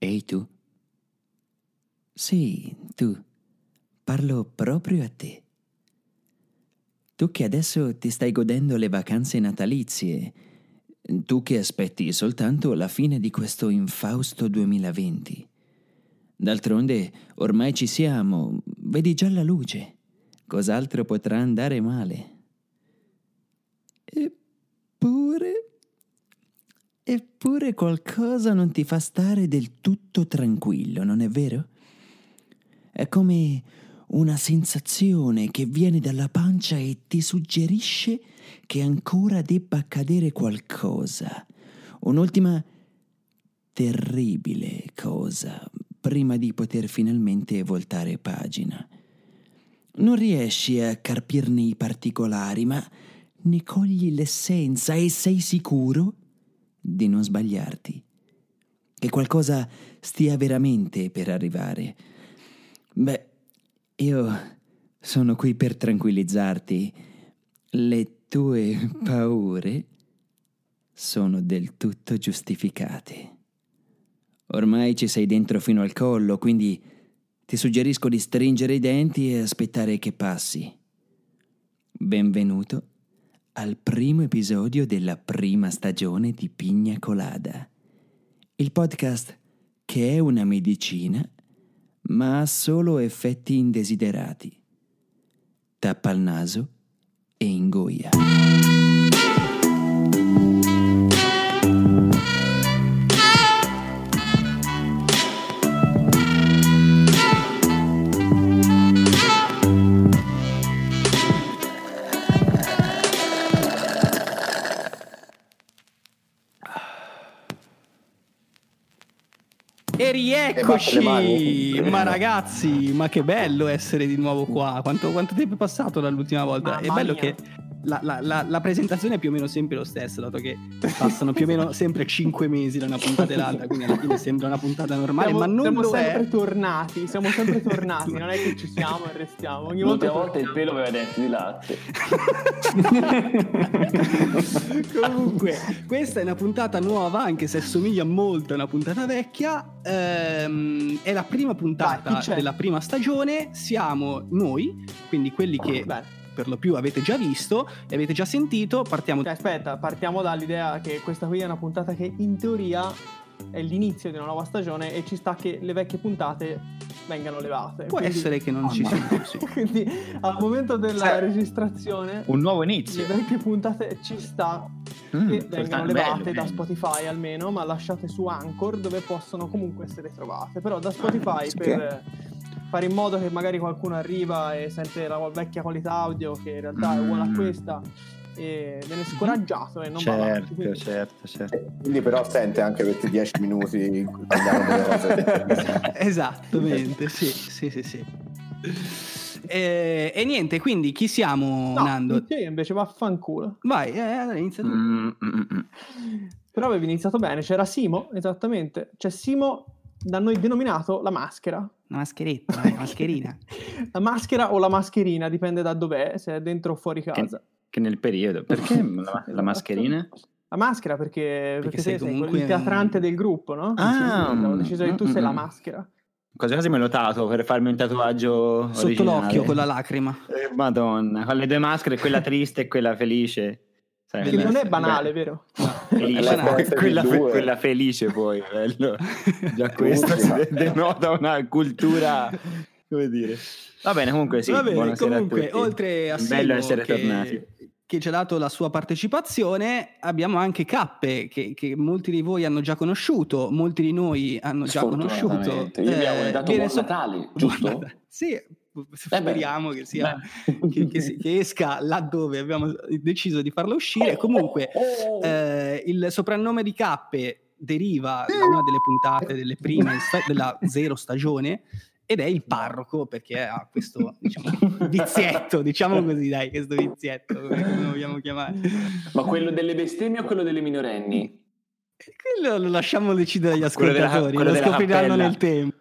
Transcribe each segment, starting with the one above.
Ehi tu? Sì, tu. Parlo proprio a te. Tu che adesso ti stai godendo le vacanze natalizie, tu che aspetti soltanto la fine di questo infausto 2020. D'altronde ormai ci siamo, vedi già la luce. Cos'altro potrà andare male? Eppure qualcosa non ti fa stare del tutto tranquillo, non è vero? È come una sensazione che viene dalla pancia e ti suggerisce che ancora debba accadere qualcosa, un'ultima terribile cosa, prima di poter finalmente voltare pagina. Non riesci a carpirne i particolari, ma ne cogli l'essenza e sei sicuro di non sbagliarti, che qualcosa stia veramente per arrivare. Beh, io sono qui per tranquillizzarti. Le tue paure sono del tutto giustificate. Ormai ci sei dentro fino al collo, quindi ti suggerisco di stringere i denti e aspettare che passi. Benvenuto al primo episodio della prima stagione di Piña Colada, il podcast che è una medicina ma ha solo effetti indesiderati. Tappa il naso e ingoia. E rieccoci, ma ragazzi, ma che bello essere di nuovo qua. Quanto tempo è passato dall'ultima volta? Mamma è bello mia. Che la presentazione è più o meno sempre lo stesso, dato che passano più o meno sempre 5 mesi da una puntata all'altra, quindi alla fine sembra una puntata normale, ma non lo è. Siamo sempre tornati, non è che ci siamo e restiamo. Ogni volta il pelo aveva detto di latte. Comunque, questa è una puntata nuova, anche se assomiglia molto a una puntata vecchia. È la prima puntata della prima stagione. Siamo noi, quindi quelli che per lo più avete già visto e avete già sentito. Partiamo dall'idea che questa qui è una puntata che in teoria è l'inizio di una nuova stagione e ci sta che le vecchie puntate vengano levate. Può essere che non ci siano. Sì. Quindi al momento della registrazione un nuovo inizio. Le vecchie puntate ci sta che vengano levate da Spotify almeno, ma lasciate su Anchor dove possono comunque essere trovate. Però da Spotify per fare in modo che magari qualcuno arriva e sente la vecchia qualità audio che in realtà è uguale a questa e viene scoraggiato e non va avanti, quindi. Certo. Quindi però sente anche questi 10 minuti cose. Esattamente, sì. E niente, quindi chi siamo, Nando? Io invece vaffanculo. Vai, inizia tu. Però avevi iniziato bene, c'era Simo, esattamente. C'è Simo, da noi denominato la maschera. Una mascheretta, una mascherina. La maschera o la mascherina, dipende da dov'è, se è dentro o fuori casa. Che nel periodo. Perché la mascherina? La maschera perché sei comunque il teatrante del gruppo, no? Ho deciso che tu sei la maschera. Quasi me l'ho tatuato per farmi un tatuaggio sotto originale. L'occhio con la lacrima. Madonna, con le due maschere, quella triste e quella felice. Che non è banale, vero? Quella felice poi, bello. Già questo denota una cultura, come dire. Va bene, comunque sì, buonasera comunque, a tutti. Oltre a Simo, bello essere tornati, che ci ha dato la sua partecipazione, abbiamo anche Cappe, che molti di voi hanno già conosciuto, molti di noi hanno già conosciuto. Gli abbiamo dato buon Natale, giusto? Sì. Speriamo che sia che esca laddove abbiamo deciso di farla uscire. Comunque il soprannome di Cappe deriva da una delle puntate delle prime della zero stagione ed è il parroco, perché ha questo vizietto, diciamo così, dai, questo vizietto, come lo vogliamo chiamare. Ma quello delle bestemmie o quello delle minorenni? Quello lo lasciamo decidere gli ascoltatori, lo scopriranno nel tempo.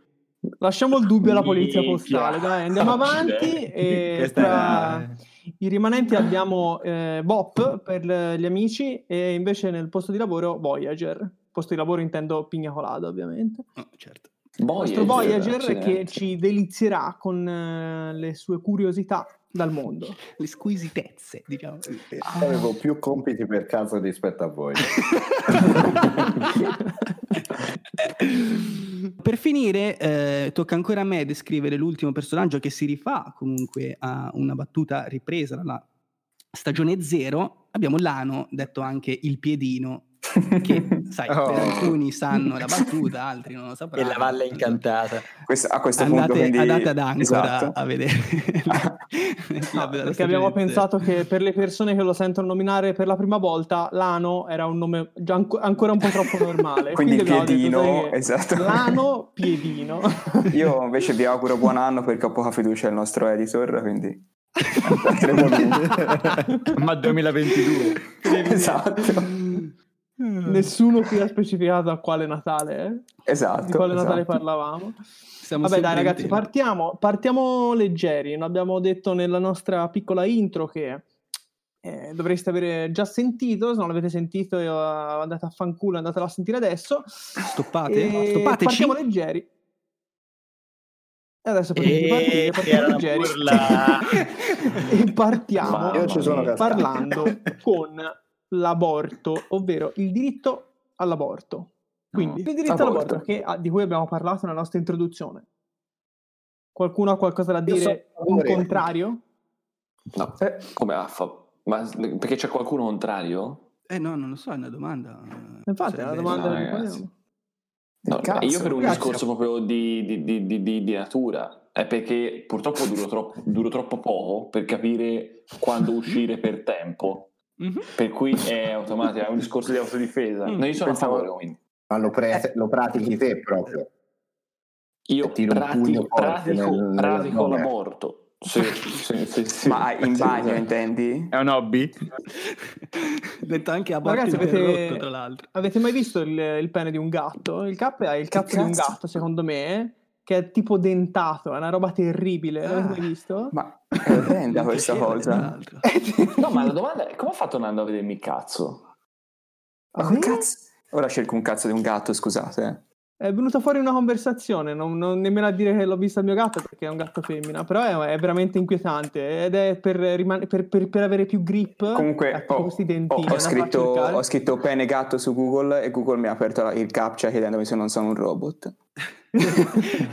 Lasciamo il dubbio alla polizia postale, dai, andiamo avanti. E tra i rimanenti abbiamo Bop per gli amici e invece nel posto di lavoro Voyager. posto di lavoro intendo Piña Colada, ovviamente. Oh, certo. Voyager, il nostro Voyager che ci delizierà con le sue curiosità dal mondo, le squisitezze, diciamo. Avevo più compiti per caso rispetto a voi. Per finire tocca ancora a me descrivere l'ultimo personaggio, che si rifà comunque a una battuta ripresa dalla stagione 0. Abbiamo Lano, detto anche il piedino, che sai, per alcuni sanno la battuta, altri non lo sapranno. E la Valle Incantata. Questo, a questo punto quindi... Andate ad Ancora, esatto, a vedere. No, perché abbiamo pensato che per le persone che lo sentono nominare per la prima volta, Lano era un nome già ancora un po' troppo normale. quindi Piedino, esatto. Lano Piedino. Io invece vi auguro buon anno perché ho poca fiducia nel nostro editor, quindi... Ma 2022. Esatto. Nessuno qui ha specificato a quale Natale, esatto, di quale Natale parlavamo. Vabbè dai ragazzi, partiamo leggeri. Abbiamo detto nella nostra piccola intro che dovreste avere già sentito. Se non l'avete sentito andate a fanculo, andatelo a sentire adesso. Stoppateci. Partiamo leggeri. Adesso potete partire leggeri. E partiamo parlando con l'aborto, ovvero il diritto all'aborto. Quindi il diritto all'aborto di cui abbiamo parlato nella nostra introduzione. Qualcuno ha qualcosa da dire un contrario? No, come affa? Ma perché c'è qualcuno contrario? No, non lo so, è una domanda. Infatti è una domanda che io per un discorso proprio di natura, è perché purtroppo duro troppo poco per capire quando uscire per tempo. Mm-hmm. Per cui è automatico, è un discorso di autodifesa. Mm-hmm. No, io sono a favore, quindi. Ma lo pratichi te proprio? Io pratico l'aborto. Sì. Ma in bagno intendi? È un hobby? Detto anche aborto. Ragazzi, interrotto, tra l'altro. Avete mai visto il pene di un gatto? Il capo è il cazzo di un gatto, secondo me, che è tipo dentato, è una roba terribile. L'avete mai visto? Ma è orrenda questa cosa. No, ma la domanda è: come ha fatto andando a vedermi cazzo? Ma cazzo? Ora cerco un cazzo di un gatto, scusate. È venuta fuori una conversazione, non nemmeno a dire che l'ho vista il mio gatto perché è un gatto femmina, però è veramente inquietante ed è per avere più grip. Comunque questi dentini, ho scritto pene gatto su Google e Google mi ha aperto il captcha chiedendomi se non sono un robot.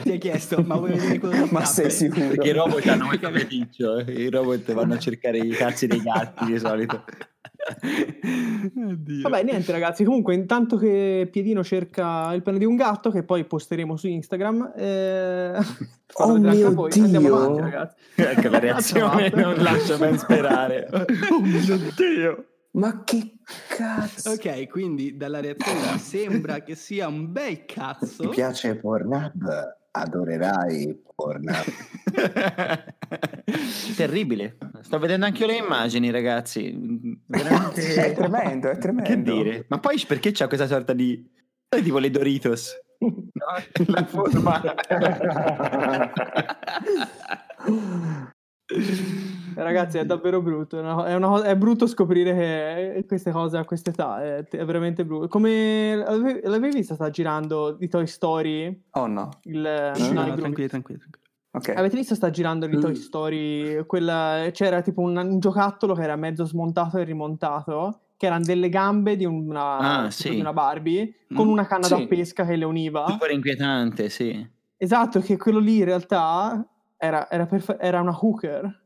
Ti ha chiesto ma vuoi vedere cosa sei sicuro? Perché i robot hanno un capeticcio, i robot vanno a cercare i cazzi dei gatti di solito. Oddio. Vabbè niente ragazzi, comunque intanto che Piedino cerca il pene di un gatto, che poi posteremo su Instagram, oh mio Dio, andiamo avanti ragazzi. Ecco, la reazione non lascia ben sperare. Oh mio Dio, ma che cazzo. Ok, quindi dalla reazione sembra che sia un bel cazzo. Ti piace Pornhub? Adorerai Pornhub. Terribile. Sto vedendo anche io le immagini, ragazzi. Veramente... È tremendo. Che dire? Ma poi perché c'è questa sorta di... tipo le Doritos. La forma. Ragazzi, è davvero brutto. No? È brutto scoprire che queste cose a quest'età è veramente brutto. Come l'avevi vista? Sta girando di Toy Story. Oh no. Tranquillo. Okay. Avete visto sta girando di Toy Story? C'era tipo un giocattolo che era mezzo smontato e rimontato, che erano delle gambe di una Barbie con una canna da pesca che le univa. Super inquietante, sì. Esatto, che quello lì in realtà era una hooker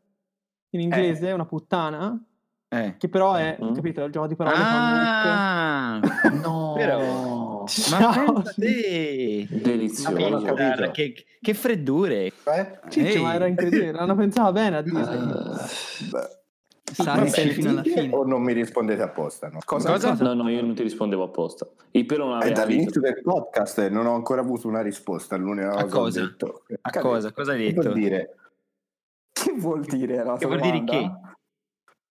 in inglese, una puttana, che però è capito, il gioco di parole con Nick. No, però ma delizioso, che freddure, Ciccio, ma era incredibile, l'hanno pensata bene a Disney. Fino alla fine. O non mi rispondete apposta? No? Cosa? No, io non ti rispondevo apposta. È dall'inizio del podcast non ho ancora avuto una risposta. L'unica cosa ho detto. Cosa hai detto? Che vuol dire? No, che vuol dire che?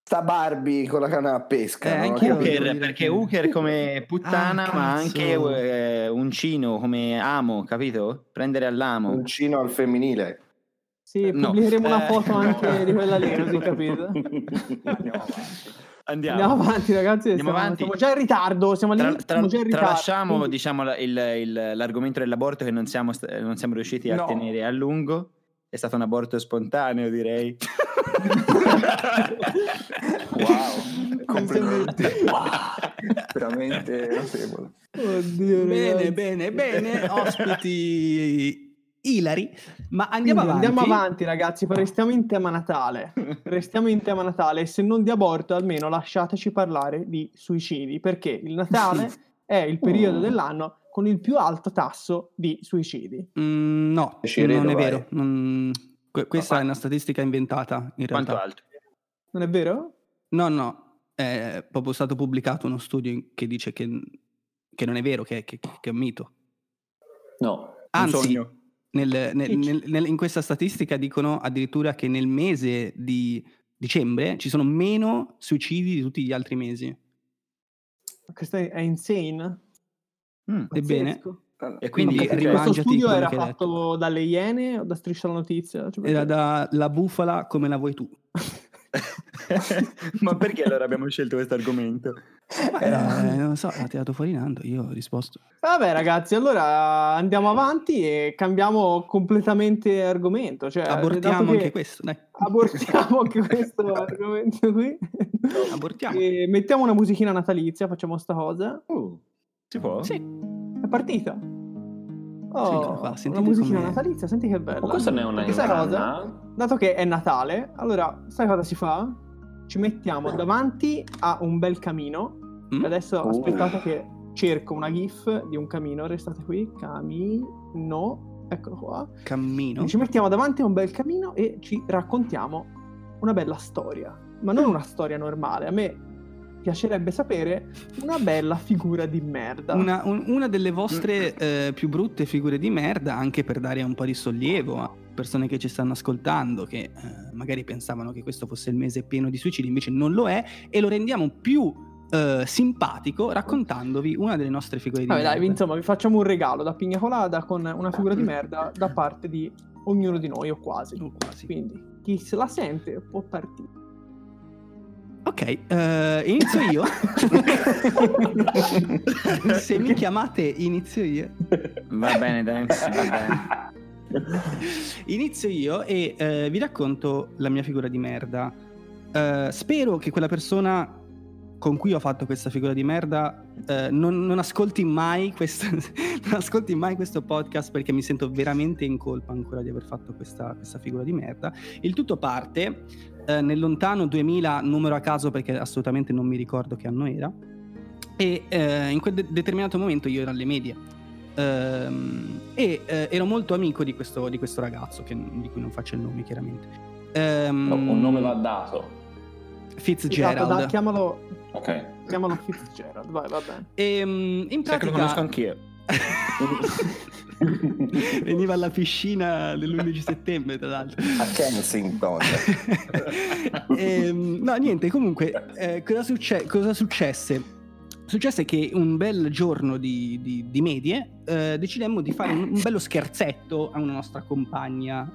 Sta Barbie con la canna a pesca. Anche Hooker, perché Hooker come puttana, ma anche uncino come amo, capito? Prendere all'amo. Uncino al femminile. Sì, pubblicheremo una foto anche di quella lì, così capito. Andiamo avanti, ragazzi. Siamo già in ritardo. Tralasciamo, diciamo, l'argomento dell'aborto che non siamo riusciti a tenere a lungo. È stato un aborto spontaneo, direi. Wow, complimenti. Veramente notevole. Oddio, bene, ospiti ilari, ma andiamo avanti ragazzi, restiamo in tema Natale. E se non di aborto almeno lasciateci parlare di suicidi, perché il Natale è il periodo dell'anno con il più alto tasso di suicidi. No, non è vero. Questa è una statistica inventata in realtà. Quanto alto? Non è vero? No, è proprio stato pubblicato uno studio che dice che non è vero, che è un mito. No, anzi, in questa statistica dicono addirittura che nel mese di dicembre ci sono meno suicidi di tutti gli altri mesi. Questo è insane. Ebbene, e quindi questo studio era fatto dalle Iene o da Striscia la Notizia? Era dalla bufala come la vuoi tu. Ma perché allora abbiamo scelto questo argomento? Non lo so, ha tirato fuori Nando, io ho risposto. Vabbè ragazzi, allora andiamo avanti e cambiamo completamente argomento, cioè, abortiamo anche questo, dai. Abortiamo anche questo argomento qui. Abortiamo. E mettiamo una musichina natalizia, facciamo sta cosa. Si può? Sì. È partita. Oh, sì, una musichina natalizia, senti che bella. Ma questa non è una cosa? Dato che è Natale, allora sai cosa si fa? Ci mettiamo davanti a un bel camino. Adesso aspettate che cerco una gif di un camino. Restate qui. Camino. Eccolo qua. Cammino. Ci mettiamo davanti a un bel camino e ci raccontiamo una bella storia. Ma non una storia normale. A me piacerebbe sapere una bella figura di merda. Una delle vostre più brutte figure di merda, anche per dare un po' di sollievo a persone che ci stanno ascoltando, che magari pensavano che questo fosse il mese pieno di suicidi, invece non lo è, e lo rendiamo più simpatico raccontandovi una delle nostre figure di merda. Dai, insomma, vi facciamo un regalo da Piña Colada con una figura di merda da parte di ognuno di noi, o quasi. Quindi chi se la sente può partire. Ok, inizio io. Se mi chiamate inizio io. Va bene, dai. Inizio io e vi racconto la mia figura di merda. Spero che quella persona con cui ho fatto questa figura di merda non ascolti mai questo podcast, perché mi sento veramente in colpa ancora di aver fatto questa figura di merda. Il tutto parte nel lontano 2000, numero a caso perché assolutamente non mi ricordo che anno era, e in quel determinato momento io ero alle medie e ero molto amico di questo ragazzo di cui non faccio il nome chiaramente. Un nome l'ha dato. Fitzgerald. Esatto, chiamalo Fitzgerald. Va bene. E in pratica, sai che lo conosco anch'io. Veniva alla piscina dell'11 settembre, tra l'altro, a Kensington. Comunque cosa successe? Successe che un bel giorno di medie decidemmo di fare un bello scherzetto a una nostra compagna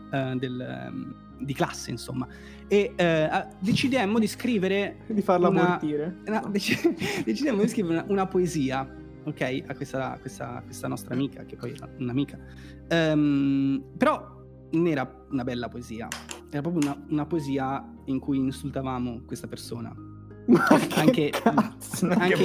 di classe, insomma, e decidemmo di scrivere una poesia, ok, a questa nostra amica, che poi era un'amica, però non era una bella poesia, era proprio una poesia in cui insultavamo questa persona. Ma anche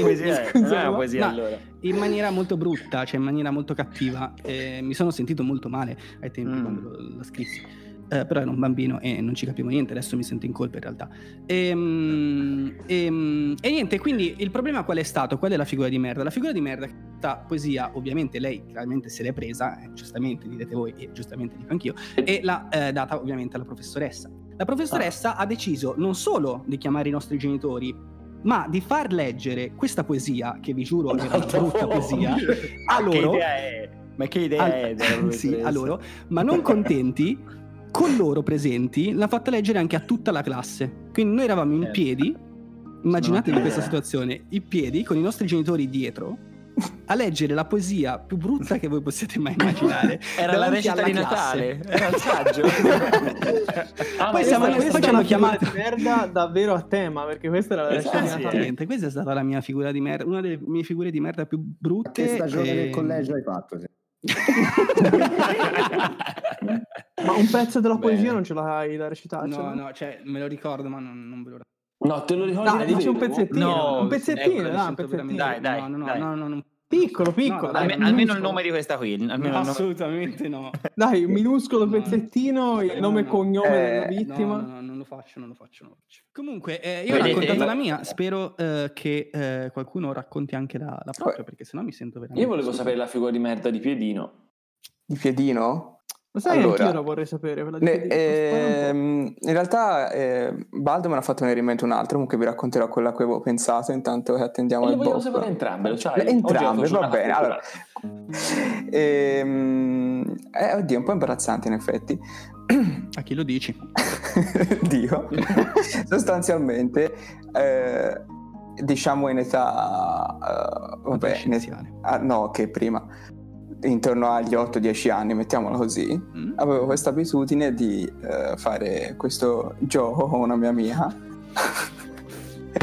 poesia è poesia, no, allora. In maniera molto brutta, cioè in maniera molto cattiva, mi sono sentito molto male ai tempi quando l'ho scritto. Però ero un bambino e non ci capivo niente. Adesso mi sento in colpa in realtà. E niente, quindi il problema qual è stato? Qual è la figura di merda? La figura di merda, questa poesia, ovviamente lei chiaramente se l'è presa, giustamente direte voi, e giustamente dico anch'io, e l'ha data ovviamente alla professoressa. La professoressa ha deciso non solo di chiamare i nostri genitori, ma di far leggere questa poesia, che vi giuro era una brutta poesia, a loro. Ma che idea è? Sì, a loro. Ma non contenti, con loro presenti l'ha fatta leggere anche a tutta la classe. Quindi noi eravamo in piedi, immaginatevi questa situazione, in piedi con i nostri genitori dietro, a leggere la poesia più brutta che voi possiate mai immaginare. Era la recita di Natale, era il saggio. Poi siamo chiamati di merda davvero a tema, perché questa era la recita di Natale. Questa è stata la mia figura di merda, una delle mie figure di merda più brutte. Che stagione del collegio hai fatto? Sì. Ma un pezzo della poesia non ce l'hai da recitare? No, cioè me lo ricordo, ma non ve lo ricordo. No, te lo ricordi? Dai, dici un pezzettino. No, un pezzettino, dai, un pezzettino. Dai. No. Piccolo. Dai, almeno il nome di questa qui. Assolutamente no. Dai, un minuscolo pezzettino, il nome e cognome della vittima. No, non lo faccio. Comunque, io ho raccontato la mia, spero che qualcuno racconti anche la propria, perché sennò mi sento veramente... Io volevo sapere la figura di merda di Piedino. Di Piedino? Lo sai, allora, anch'io la vorrei sapere. In realtà Baldo me l'ha fatto venire in mente un'altra, comunque vi racconterò quella a cui avevo pensato intanto che attendiamo il voglio sapere entrambe, cioè, entrambe, va bene. Allora, oddio, è un po' imbarazzante in effetti. A chi lo dici? Dio. Sostanzialmente diciamo in età no, che prima intorno agli 8-10 anni, mettiamola così, avevo questa abitudine di fare questo gioco con una mia amica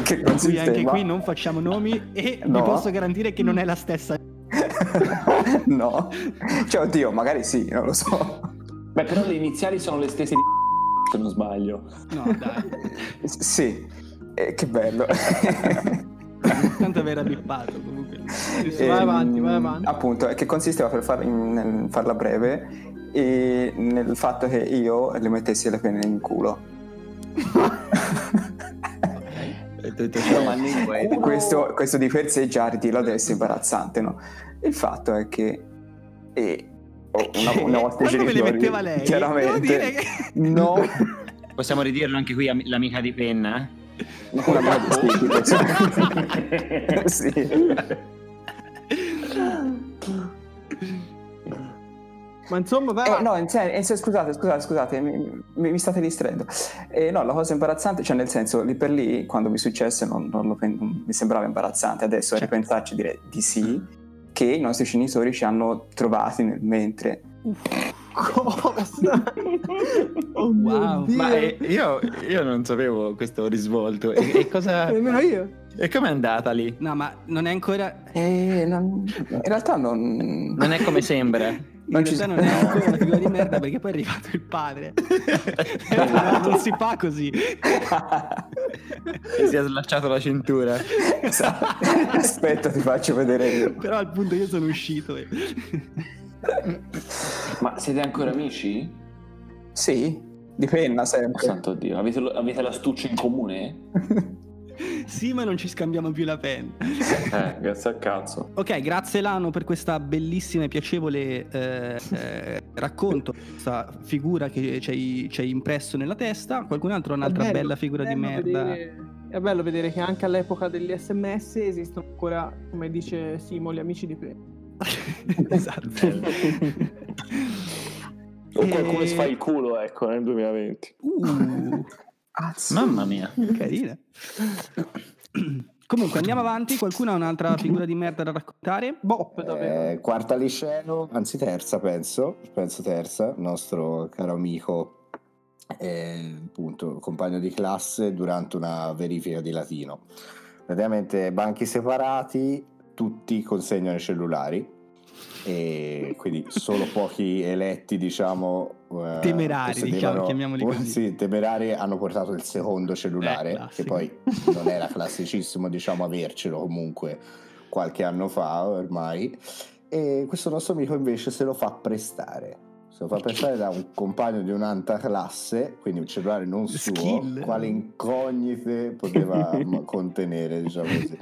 che consisteva... Anche qui non facciamo nomi e vi posso garantire che non è la stessa. No, cioè oddio, magari sì, non lo so. Beh, però le iniziali sono le stesse di... se non sbaglio. No, dai. Sì, che bello. Tanto aveva bippato comunque. Vai avanti. Appunto, che consisteva, per farla breve, nel fatto che io le mettessi le penne in culo. Questo di per sé già ridirlo adesso è imbarazzante, no? Il fatto è che una volta ce le metteva lei, chiaramente che... no, possiamo ridirlo anche qui, l'amica di penna. Sì. Ma insomma no, scusate mi state distraendo, no, la cosa imbarazzante, cioè nel senso, lì per lì quando mi successe non mi sembrava imbarazzante, adesso certo. A ripensarci direi di sì, che i nostri genitori ci hanno trovati nel mentre. Cosa? Oh, wow, Dio. Ma io non sapevo questo risvolto. E cosa? Nemmeno io. E com'è andata lì? No, ma non è ancora. In realtà non è come sembra. Non è ancora una figura di merda, perché poi è arrivato il padre. Non si fa così. E si è slacciato la cintura. Aspetta, ti faccio vedere io. Però al punto io sono uscito. Ma siete ancora amici? Sì, di penna sempre. Santo Dio, avete l'astuccia in comune? Sì, ma non ci scambiamo più la penna. Grazie al cazzo. Ok, grazie Lano per questa bellissima e piacevole racconto, questa figura che c'hai impresso nella testa. Qualcun altro ha un'altra bella figura di merda? È bello vedere che anche all'epoca degli SMS esistono ancora, come dice Simo, gli amici di penna. Esatto. O qualcuno si fa il culo, ecco, nel 2020. Mamma mia, carina. Comunque andiamo avanti. Qualcuno ha un'altra figura di merda da raccontare? Quarta liceo, anzi terza, penso terza, nostro caro amico, appunto compagno di classe, durante una verifica di latino, praticamente banchi separati, tutti consegnano i cellulari e quindi solo pochi eletti, diciamo, temerari, chiamiamoli così. Sì, temerari hanno portato il secondo cellulare, che poi non era classicissimo, diciamo, avercelo comunque qualche anno fa ormai, e questo nostro amico invece se lo fa prestare da un compagno di un'altra classe, quindi un cellulare non suo. Skill. Quale incognite poteva contenere, diciamo così.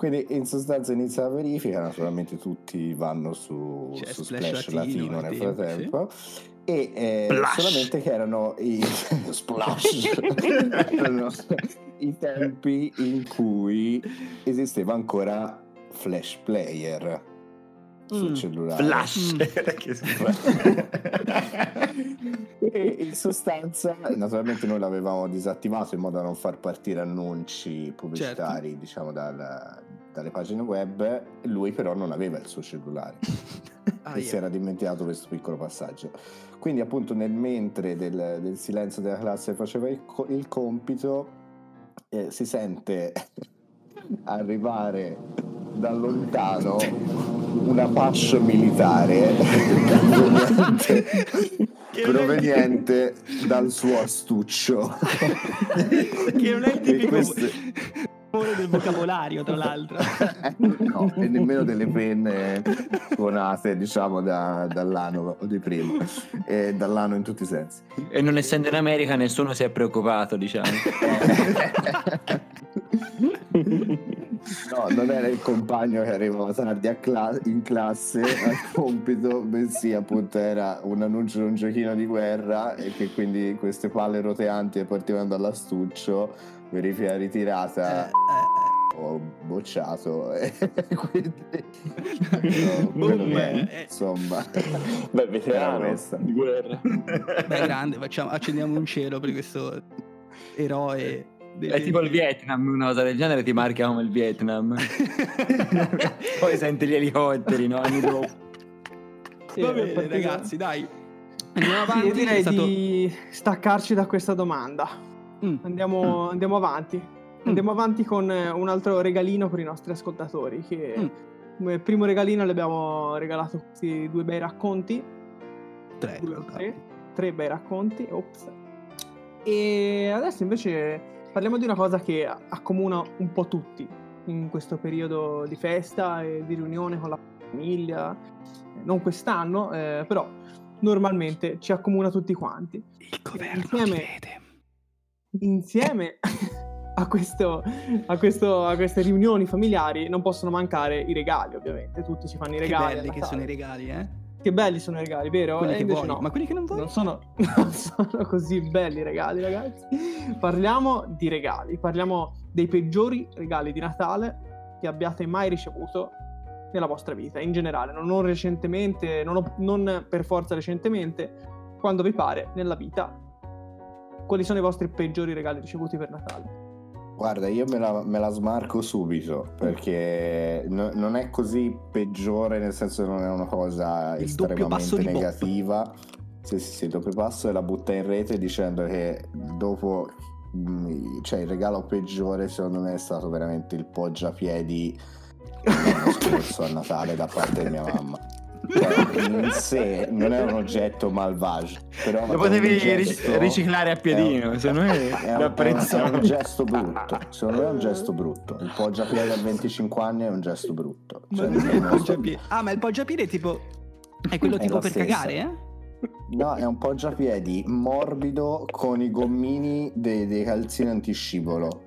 Quindi in sostanza inizia la verifica, naturalmente tutti vanno su Splash Latino nel frattempo, sì. E solamente che erano i Splash i tempi in cui esisteva ancora Flash Player sul cellulare. Flash. E in sostanza naturalmente noi l'avevamo disattivato in modo da non far partire annunci pubblicitari, certo, diciamo, dalle pagine web, lui però non aveva il suo cellulare e si era dimenticato questo piccolo passaggio. Quindi appunto nel mentre del silenzio della classe faceva il compito, si sente arrivare da lontano una pash militare proveniente dal suo astuccio che non è il tipico del vocabolario, tra l'altro, no, e nemmeno delle penne suonate, diciamo, dall'ano o di prima, dall'ano in tutti i sensi. E non essendo in America nessuno si è preoccupato, diciamo. No, non era il compagno che arrivava tardi in classe al compito, bensì appunto era un annuncio di un giochino di guerra, e che quindi queste palle roteanti che partivano dall'astuccio, verifica ritirata, ho bocciato, quindi no, beh, insomma, beh, veterano di guerra, beh, grande, facciamo, accendiamo un cielo per questo eroe del... È tipo il Vietnam, una cosa del genere, ti marca come il Vietnam. Poi senti gli elicotteri, no? Va bene, ragazzi, dai, andiamo avanti. Io direi di staccarci da questa domanda. Andiamo avanti. Andiamo avanti con un altro regalino per i nostri ascoltatori, che come primo regalino le abbiamo regalato questi due bei racconti. Tre bei racconti. Ops. E adesso invece parliamo di una cosa che accomuna un po' tutti in questo periodo di festa e di riunione con la famiglia. Non quest'anno, però normalmente ci accomuna tutti quanti. Il governo crede. Insieme a queste riunioni familiari non possono mancare i regali, ovviamente. Tutti ci fanno i regali. Che belli che sono i regali, eh? Che belli sono i regali, vero? Quelli che vuoi, no. Ma quelli che non vuoi? Non sono così belli i regali, ragazzi. Parliamo di regali. Parliamo dei peggiori regali di Natale che abbiate mai ricevuto nella vostra vita, in generale. Non recentemente, non per forza recentemente, quando vi pare, nella vita. Quali sono i vostri peggiori regali ricevuti per Natale? Guarda, io me la smarco subito, perché non è così peggiore, nel senso che non è una cosa estremamente negativa. Sì, il doppio passo, e la butta in rete dicendo che dopo, cioè, il regalo peggiore secondo me è stato veramente il poggiapiedi l'anno scorso a Natale da parte di mia mamma. In sé non è un oggetto malvagio, però lo potevi riciclare a piedino, secondo me è un gesto brutto. Secondo me è un gesto brutto. Il poggiapiede a 25 anni è un gesto brutto. Cioè, ma il poggiapiede tipo è quello tipo per stessa. Cagare, eh? No, è un poggiapiedi morbido con i gommini dei calzini antiscivolo.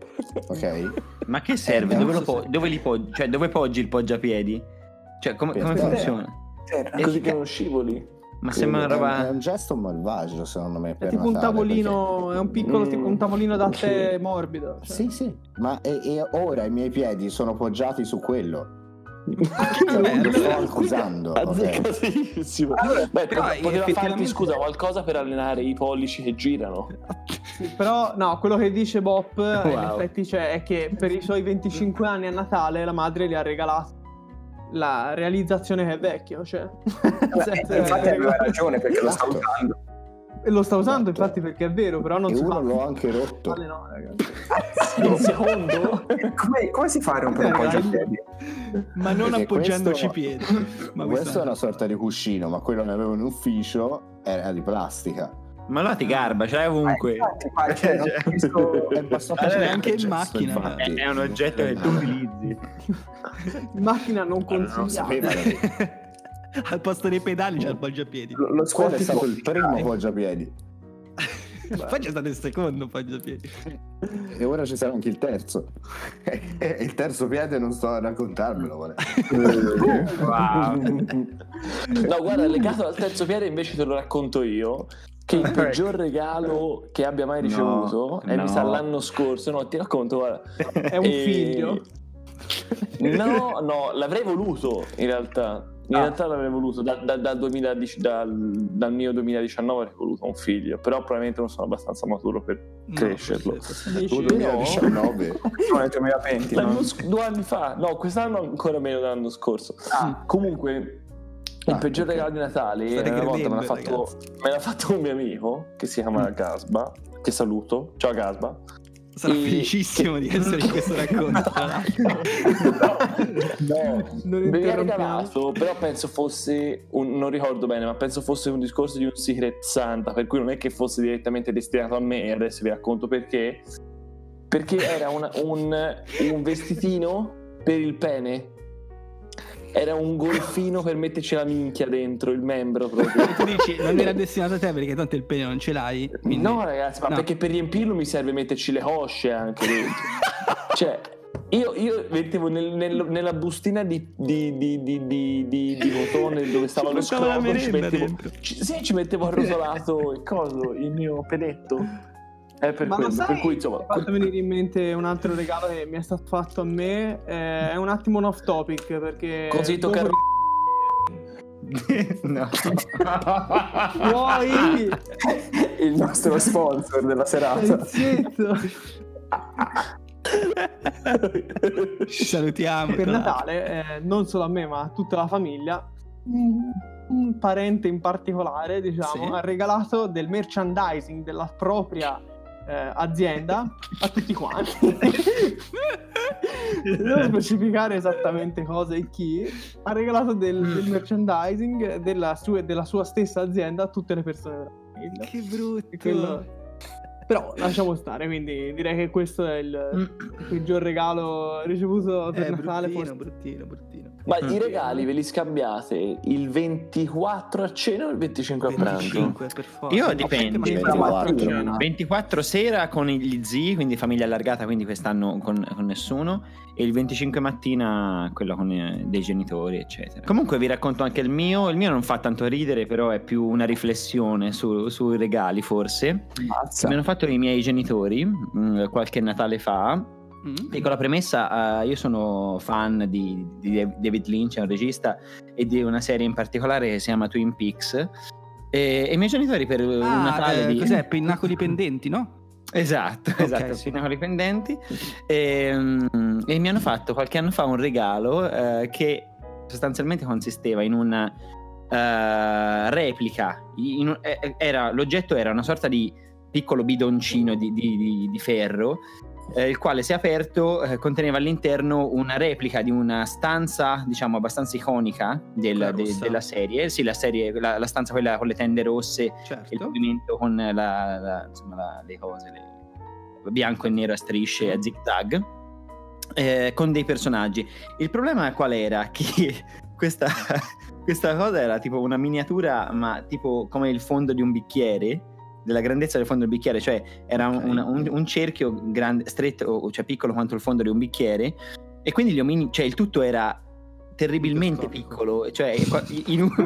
Ok? Ma che serve? Dove poggi il poggiapiedi? Cioè, come funziona? Così che non scivoli. Ma sembra una roba. È un gesto malvagio, secondo me. Per è tipo Natale, un tavolino, perché... è un piccolo tipo un tavolino da tè morbido. Cioè. Sì. Ma e ora i miei piedi sono poggiati su quello. Lo sto accusando. Beh, poteva farti, scusa, qualcosa per allenare i pollici che girano. Però no, quello che dice Bob, in effetti, cioè, è che per i suoi 25 anni a Natale la madre gli ha regalato la realizzazione che è vecchio, cioè. Infatti aveva ragione, perché lo sta usando. Esatto. Infatti, perché è vero, però non si fa. L'ho anche rotto. Vale, no, ragazzi. Il secondo? Come si fa a rompere un poggiapiedi? Ma non perché appoggiandoci piedi. Ma questo è una sorta di cuscino, ma quello ne avevo in ufficio, era di plastica. Ma là ti garba, ce l'hai ovunque. È anche in macchina. È un oggetto che tu utilizzi. In macchina non consigliata. Al posto dei pedali c'è il poggiapiedi. Lo scuola è stato il primo poggiapiedi. Poi c'è stato il secondo poggiapiedi. E ora ci sarà anche il terzo. Il terzo piede non sto a raccontarmelo. No, guarda, legato al terzo piede invece te lo racconto io. Che il peggior regalo che abbia mai ricevuto mi sa l'anno scorso. No, ti racconto, guarda. È un figlio? No, l'avrei voluto in realtà. In realtà l'avrei voluto dal mio 2019 avrei voluto un figlio, però probabilmente non sono abbastanza maturo per crescerlo. No, 2019 no, 2020, no? 2 anni fa, no, quest'anno ancora meno dell'anno scorso. Comunque il peggior regalo di Natale una volta me l'ha fatto un mio amico che si chiama Gasba, che saluto, ciao Gasba. Sarà felicissimo di essere in questo racconto. Mi ha regalato, però penso fosse non ricordo bene, ma penso fosse un discorso di un Secret Santa, per cui non è che fosse direttamente destinato a me. E adesso vi racconto perché. Perché era un vestitino per il pene. Era un golfino per metterci la minchia dentro il membro proprio. E tu dici non era destinato a te perché tanto il pene non ce l'hai, quindi... No ragazzi, ma no, perché per riempirlo mi serve metterci le cosce anche dentro. Cioè io mettevo nella bustina di bottone dove stava lo scroto, ci mettevo arrotolato il mio pedetto. Per cui insomma, mi è fatto venire in mente un altro regalo che mi è stato fatto a me. È un attimo un off topic perché così tocca no. Vuoi il nostro sponsor della serata? Ci salutiamo per Natale, non solo a me ma a tutta la famiglia. Un parente in particolare, diciamo, ha regalato del merchandising della propria azienda a tutti quanti. Devo specificare esattamente cosa e chi. Ha regalato del merchandising della sua stessa azienda a tutte le persone. Che brutto! Però lasciamo stare, quindi direi che questo è il peggior regalo ricevuto per Natale. Bruttino. Ma i regali ve li scambiate il 24 a cena o il 25 a pranzo? Io dipende, 24 sera con gli zii, quindi famiglia allargata, quindi quest'anno con nessuno, e il 25 mattina quello con dei genitori eccetera. Comunque vi racconto anche il mio non fa tanto ridere, però è più una riflessione sui regali forse. Mazza. Mi hanno fatto i miei genitori qualche Natale fa. E con la premessa, io sono fan di David Lynch, è un regista, e di una serie in particolare che si chiama Twin Peaks, e i miei genitori per un Natale cos'è? Pinnacoli pendenti, no? Esatto, pinnacoli pendenti, e mi hanno fatto qualche anno fa un regalo che sostanzialmente consisteva in una replica, l'oggetto era una sorta di piccolo bidoncino di ferro, il quale si è aperto, conteneva all'interno una replica di una stanza diciamo abbastanza iconica della serie, la stanza quella con le tende rosse, certo, e il pavimento con le cose bianco e nero a strisce, a zig zag, con dei personaggi. Il problema qual era? Che questa cosa era tipo una miniatura, ma tipo come il fondo di un bicchiere, della grandezza del fondo del bicchiere, cioè era un cerchio grande, stretto, cioè piccolo quanto il fondo di un bicchiere, e quindi gli omini, cioè il tutto era terribilmente piccolo, cioè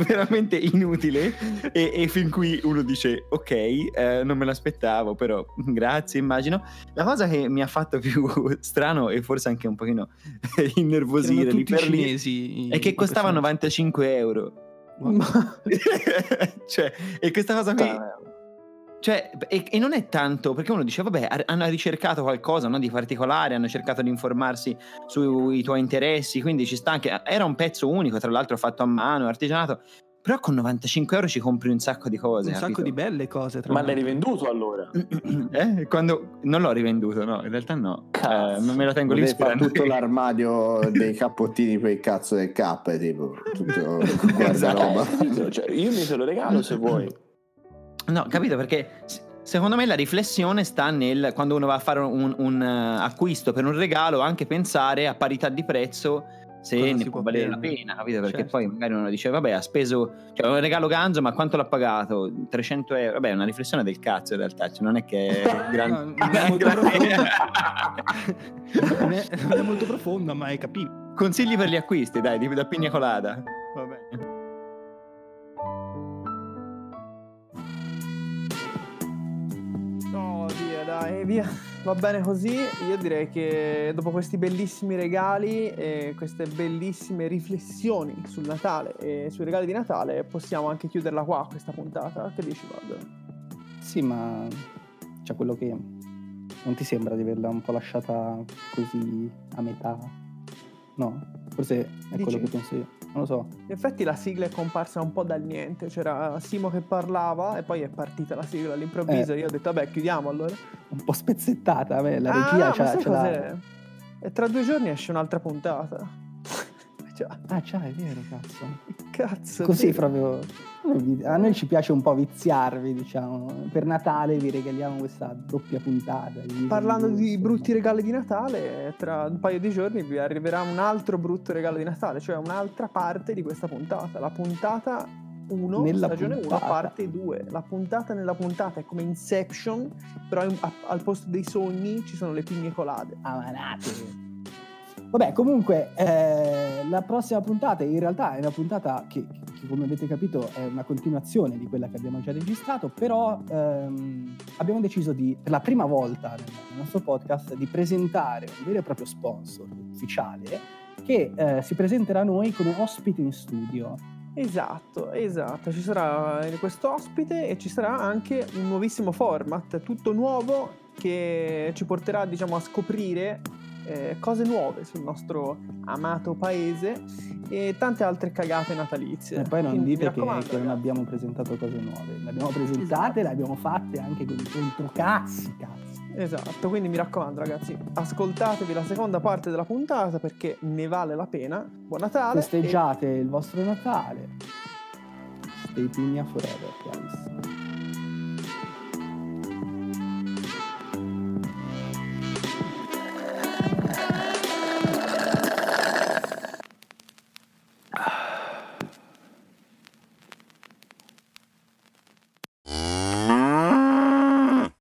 veramente inutile, e fin qui uno dice ok, non me l'aspettavo, però grazie, immagino. La cosa che mi ha fatto più strano e forse anche un pochino innervosire lì per lì è che costava 95 euro. Cioè, e questa cosa qui cioè, e non è tanto perché uno dice vabbè, hanno ricercato qualcosa, no, di particolare, hanno cercato di informarsi sui tuoi interessi, quindi ci sta anche, era un pezzo unico tra l'altro fatto a mano, artigianato, però con 95 euro ci compri un sacco di cose, sacco di belle cose tra l'altro. L'hai rivenduto allora? Quando non l'ho rivenduto, no, in realtà no, me la tengo lì sparando tutto l'armadio dei cappottini per il cazzo del K, tipo tutto, guarda roba. Cioè, io mi te lo regalo se vuoi. No, capito, perché secondo me la riflessione sta nel, quando uno va a fare un acquisto per un regalo, anche pensare a parità di prezzo se cosa ne può valere la pena, capito? Perché certo, poi magari uno dice vabbè, ha speso, cioè un regalo ganzo, ma quanto l'ha pagato? 300 euro. Vabbè, è una riflessione del cazzo in realtà, cioè non è che è non è molto profonda, ma hai capito. Consigli per gli acquisti, dai, da Piña Colada. Va bene. Dai, via, va bene così. Io direi che dopo questi bellissimi regali e queste bellissime riflessioni sul Natale e sui regali di Natale possiamo anche chiuderla qua questa puntata. Che dici, Vado? Sì, ma c'è quello che Non ti sembra di averla un po' lasciata così a metà? No, forse è quello che penso io. Non lo so. In effetti la sigla è comparsa un po' dal niente. C'era Simo che parlava e poi è partita la sigla all'improvviso. Io ho detto, vabbè, chiudiamo allora. Un po' spezzettata, beh, la regia c'ha. E tra 2 giorni esce un'altra puntata. È vero, cazzo. Cazzo. Così proprio. A noi ci piace un po' viziarvi, diciamo. Per Natale vi regaliamo questa doppia puntata. Parlando di brutti regali di Natale, tra un paio di giorni vi arriverà un altro brutto regalo di Natale, cioè un'altra parte di questa puntata. La puntata 1, stagione 1, parte 2. La puntata nella puntata è come Inception, però al posto dei sogni ci sono le pigne colade. Amanate! Vabbè, comunque la prossima puntata in realtà è una puntata che come avete capito è una continuazione di quella che abbiamo già registrato, però abbiamo deciso di, per la prima volta nel nostro podcast, di presentare un vero e proprio sponsor ufficiale che si presenterà a noi come ospite in studio. Esatto, ci sarà questo ospite e ci sarà anche un nuovissimo format, tutto nuovo, che ci porterà, diciamo, a scoprire cose nuove sul nostro amato paese e tante altre cagate natalizie. E poi non dite che non abbiamo presentato cose nuove, le abbiamo presentate, le abbiamo fatte anche con i controcazzi, cazzo. Esatto, quindi mi raccomando ragazzi, ascoltatevi la seconda parte della puntata perché ne vale la pena. Buon Natale! Festeggiate il vostro Natale! Stay Pigna forever, guys.